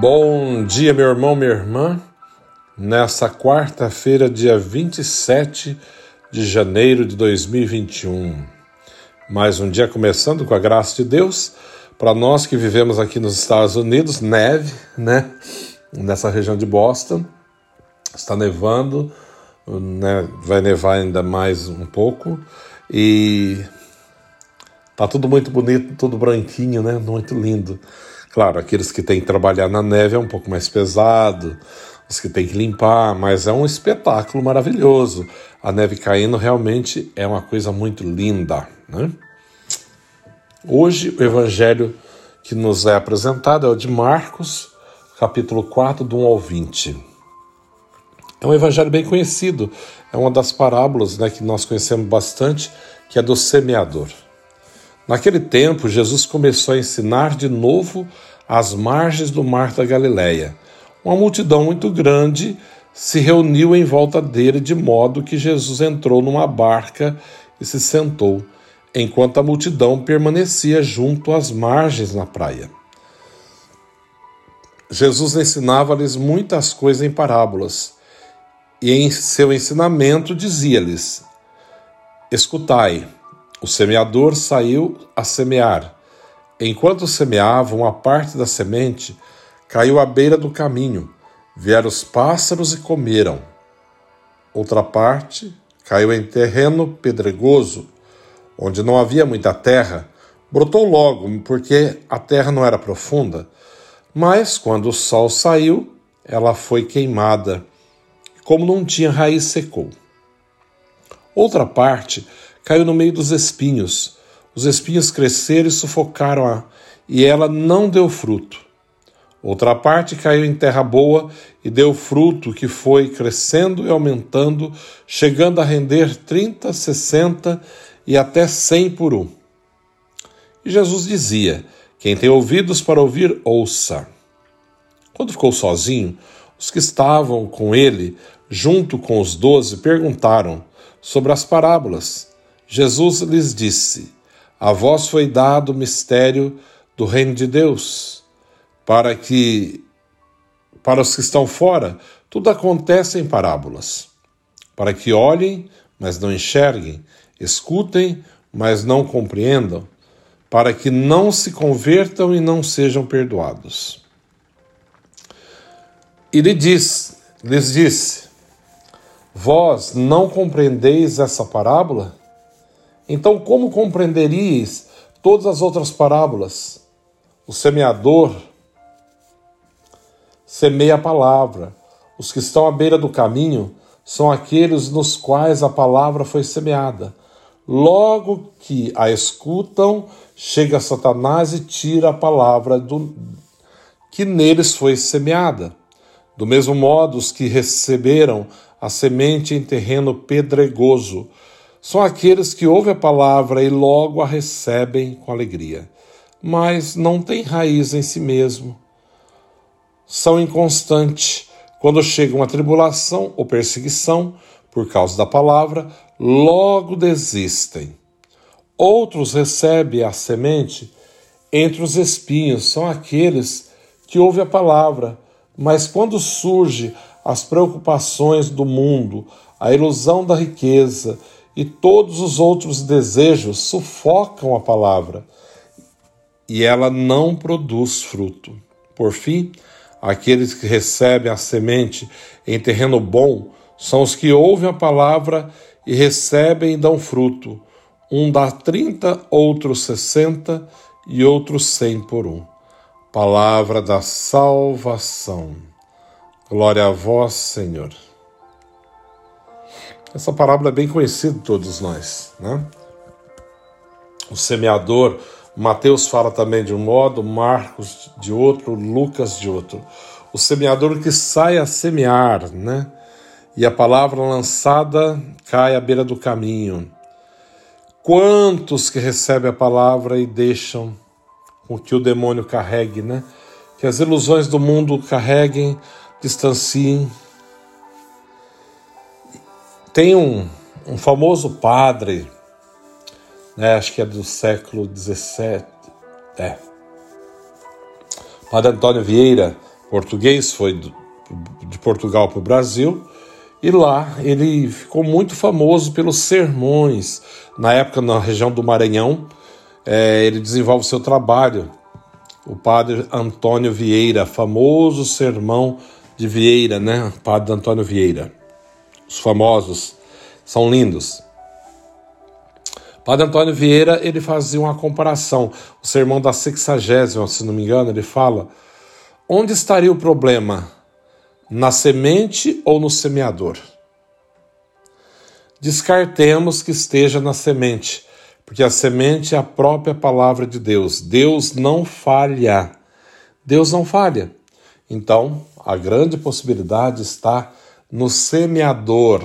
Bom dia, meu irmão, minha irmã. Nessa quarta-feira, dia 27 de janeiro de 2021. Mais um dia começando com a graça de Deus. Para nós que vivemos aqui nos Estados Unidos, neve, né? Nessa região de Boston. Está nevando, né? Vai nevar ainda mais um pouco. E tá tudo muito bonito, tudo branquinho, né? Muito lindo. Claro, aqueles que têm que trabalhar na neve é um pouco mais pesado, os que têm que limpar, mas é um espetáculo maravilhoso. A neve caindo realmente é uma coisa muito linda, né? Hoje o evangelho que nos é apresentado é o de Marcos, capítulo 4, do 1 ao 20. É um evangelho bem conhecido, é uma das parábolas, né, que nós conhecemos bastante, que é do semeador. Naquele tempo, Jesus começou a ensinar de novo às margens do mar da Galileia. Uma multidão muito grande se reuniu em volta dele, de modo que Jesus entrou numa barca e se sentou, enquanto a multidão permanecia junto às margens na praia. Jesus ensinava-lhes muitas coisas em parábolas, e em seu ensinamento dizia-lhes: "Escutai. O semeador saiu a semear. Enquanto semeava, uma parte da semente caiu à beira do caminho. Vieram os pássaros e comeram. Outra parte caiu em terreno pedregoso, onde não havia muita terra. Brotou logo, porque a terra não era profunda. Mas, quando o sol saiu, ela foi queimada. Como não tinha raiz, secou. Outra parte caiu no meio dos espinhos. Os espinhos cresceram e sufocaram-a, e ela não deu fruto. Outra parte caiu em terra boa e deu fruto, que foi crescendo e aumentando, chegando a render 30, 60 e até 100 por um." E Jesus dizia: "Quem tem ouvidos para ouvir, ouça." Quando ficou sozinho, os que estavam com ele, junto com os 12, perguntaram sobre as parábolas. Jesus lhes disse: "A vós foi dado o mistério do reino de Deus, para os que estão fora, tudo acontece em parábolas, para que olhem, mas não enxerguem, escutem, mas não compreendam, para que não se convertam e não sejam perdoados." E lhes disse: "Vós não compreendeis essa parábola? Então, como compreenderíeis todas as outras parábolas? O semeador semeia a palavra. Os que estão à beira do caminho são aqueles nos quais a palavra foi semeada. Logo que a escutam, chega Satanás e tira a palavra que neles foi semeada. Do mesmo modo, os que receberam a semente em terreno pedregoso são aqueles que ouvem a palavra e logo a recebem com alegria, mas não têm raiz em si mesmo. São inconstantes. Quando chega uma tribulação ou perseguição por causa da palavra, logo desistem. Outros recebem a semente entre os espinhos. São aqueles que ouvem a palavra, mas quando surgem as preocupações do mundo, a ilusão da riqueza e todos os outros desejos, sufocam a palavra, e ela não produz fruto. Por fim, aqueles que recebem a semente em terreno bom são os que ouvem a palavra e recebem e dão fruto. Um dá 30, outro 60 e outro 100 por um." Palavra da salvação. Glória a vós, Senhor. Essa parábola é bem conhecida de todos nós, né? O semeador, Mateus fala também de um modo, Marcos de outro, Lucas de outro. O semeador que sai a semear, né? E a palavra lançada cai à beira do caminho. Quantos que recebem a palavra e deixam com que o demônio carregue, né? Que as ilusões do mundo carreguem, distanciem. Tem um famoso padre, né, acho que é do século XVII, Padre Antônio Vieira, português, foi de Portugal para o Brasil, e lá ele ficou muito famoso pelos sermões. Na época, na região do Maranhão, ele desenvolve o seu trabalho, o padre Antônio Vieira, famoso sermão de Vieira, né? Padre Antônio Vieira. Os famosos são lindos. Padre Antônio Vieira, ele fazia uma comparação. O sermão da Sexagésima, se não me engano, ele fala: onde estaria o problema? Na semente ou no semeador? Descartemos que esteja na semente, porque a semente é a própria palavra de Deus. Deus não falha. Deus não falha. Então, a grande possibilidade está no semeador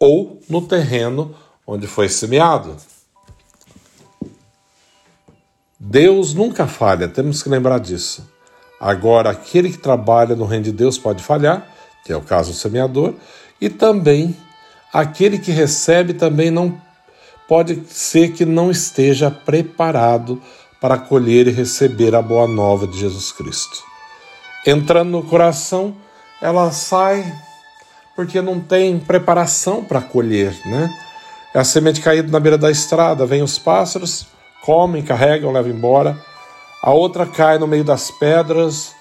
ou no terreno onde foi semeado. Deus nunca falha, temos que lembrar disso. Agora, aquele que trabalha no reino de Deus pode falhar, que é o caso do semeador, e também aquele que recebe também não pode ser que não esteja preparado para acolher e receber a boa nova de Jesus Cristo. Entrando no coração, ela sai porque não tem preparação para acolher, né? É a semente caída na beira da estrada, vem os pássaros, comem, carregam, levam embora. A outra cai no meio das pedras,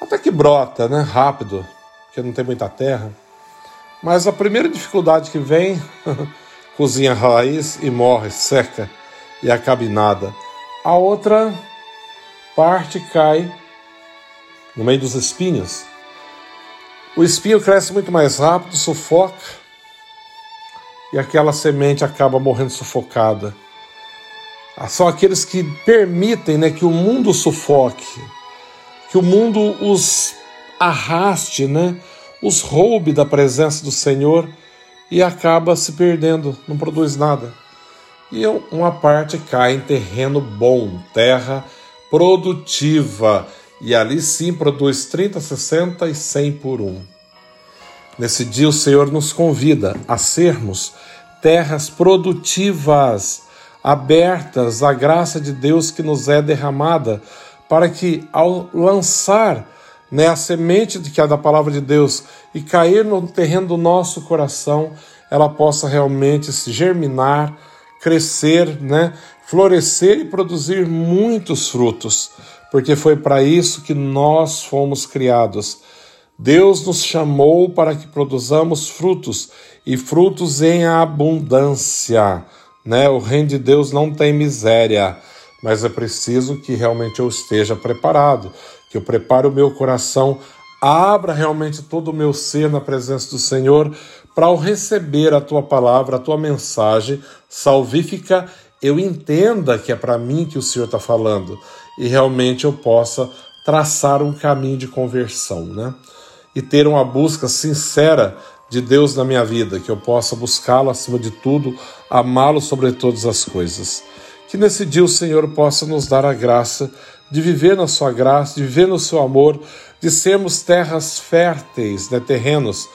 até que brota, né? Rápido, porque não tem muita terra. Mas a primeira dificuldade que vem, cozinha a raiz e morre, seca e acaba em nada. A outra parte cai no meio dos espinhos. O espinho cresce muito mais rápido, sufoca, e aquela semente acaba morrendo sufocada. São aqueles que permitem, né, que o mundo sufoque, que o mundo os arraste, né, os roube da presença do Senhor e acaba se perdendo, não produz nada. E uma parte cai em terreno bom, terra produtiva, e ali sim produz 30, 60 e 100 por um. Nesse dia o Senhor nos convida a sermos terras produtivas, abertas à graça de Deus que nos é derramada, para que ao lançar, né, a semente que é da palavra de Deus e cair no terreno do nosso coração, ela possa realmente se germinar, crescer, né, florescer e produzir muitos frutos, porque foi para isso que nós fomos criados. Deus nos chamou para que produzamos frutos, e frutos em abundância. Né? O reino de Deus não tem miséria, mas é preciso que realmente eu esteja preparado, que eu prepare o meu coração, abra realmente todo o meu ser na presença do Senhor, para ao receber a tua palavra, a tua mensagem salvífica, eu entenda que é para mim que o Senhor está falando, e realmente eu possa traçar um caminho de conversão, né? E ter uma busca sincera de Deus na minha vida, que eu possa buscá-lo acima de tudo, amá-lo sobre todas as coisas. Que nesse dia o Senhor possa nos dar a graça de viver na sua graça, de viver no seu amor, de sermos terras férteis, né, terrenos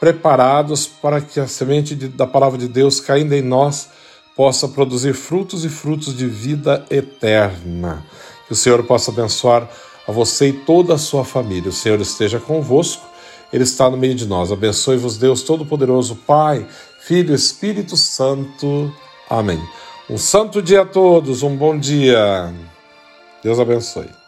preparados para que a semente da palavra de Deus caindo em nós possa produzir frutos e frutos de vida eterna. Que o Senhor possa abençoar a você e toda a sua família. O Senhor esteja convosco. Ele está no meio de nós. Abençoe-vos, Deus Todo-Poderoso, Pai, Filho, Espírito Santo. Amém. Um santo dia a todos, um bom dia. Deus abençoe.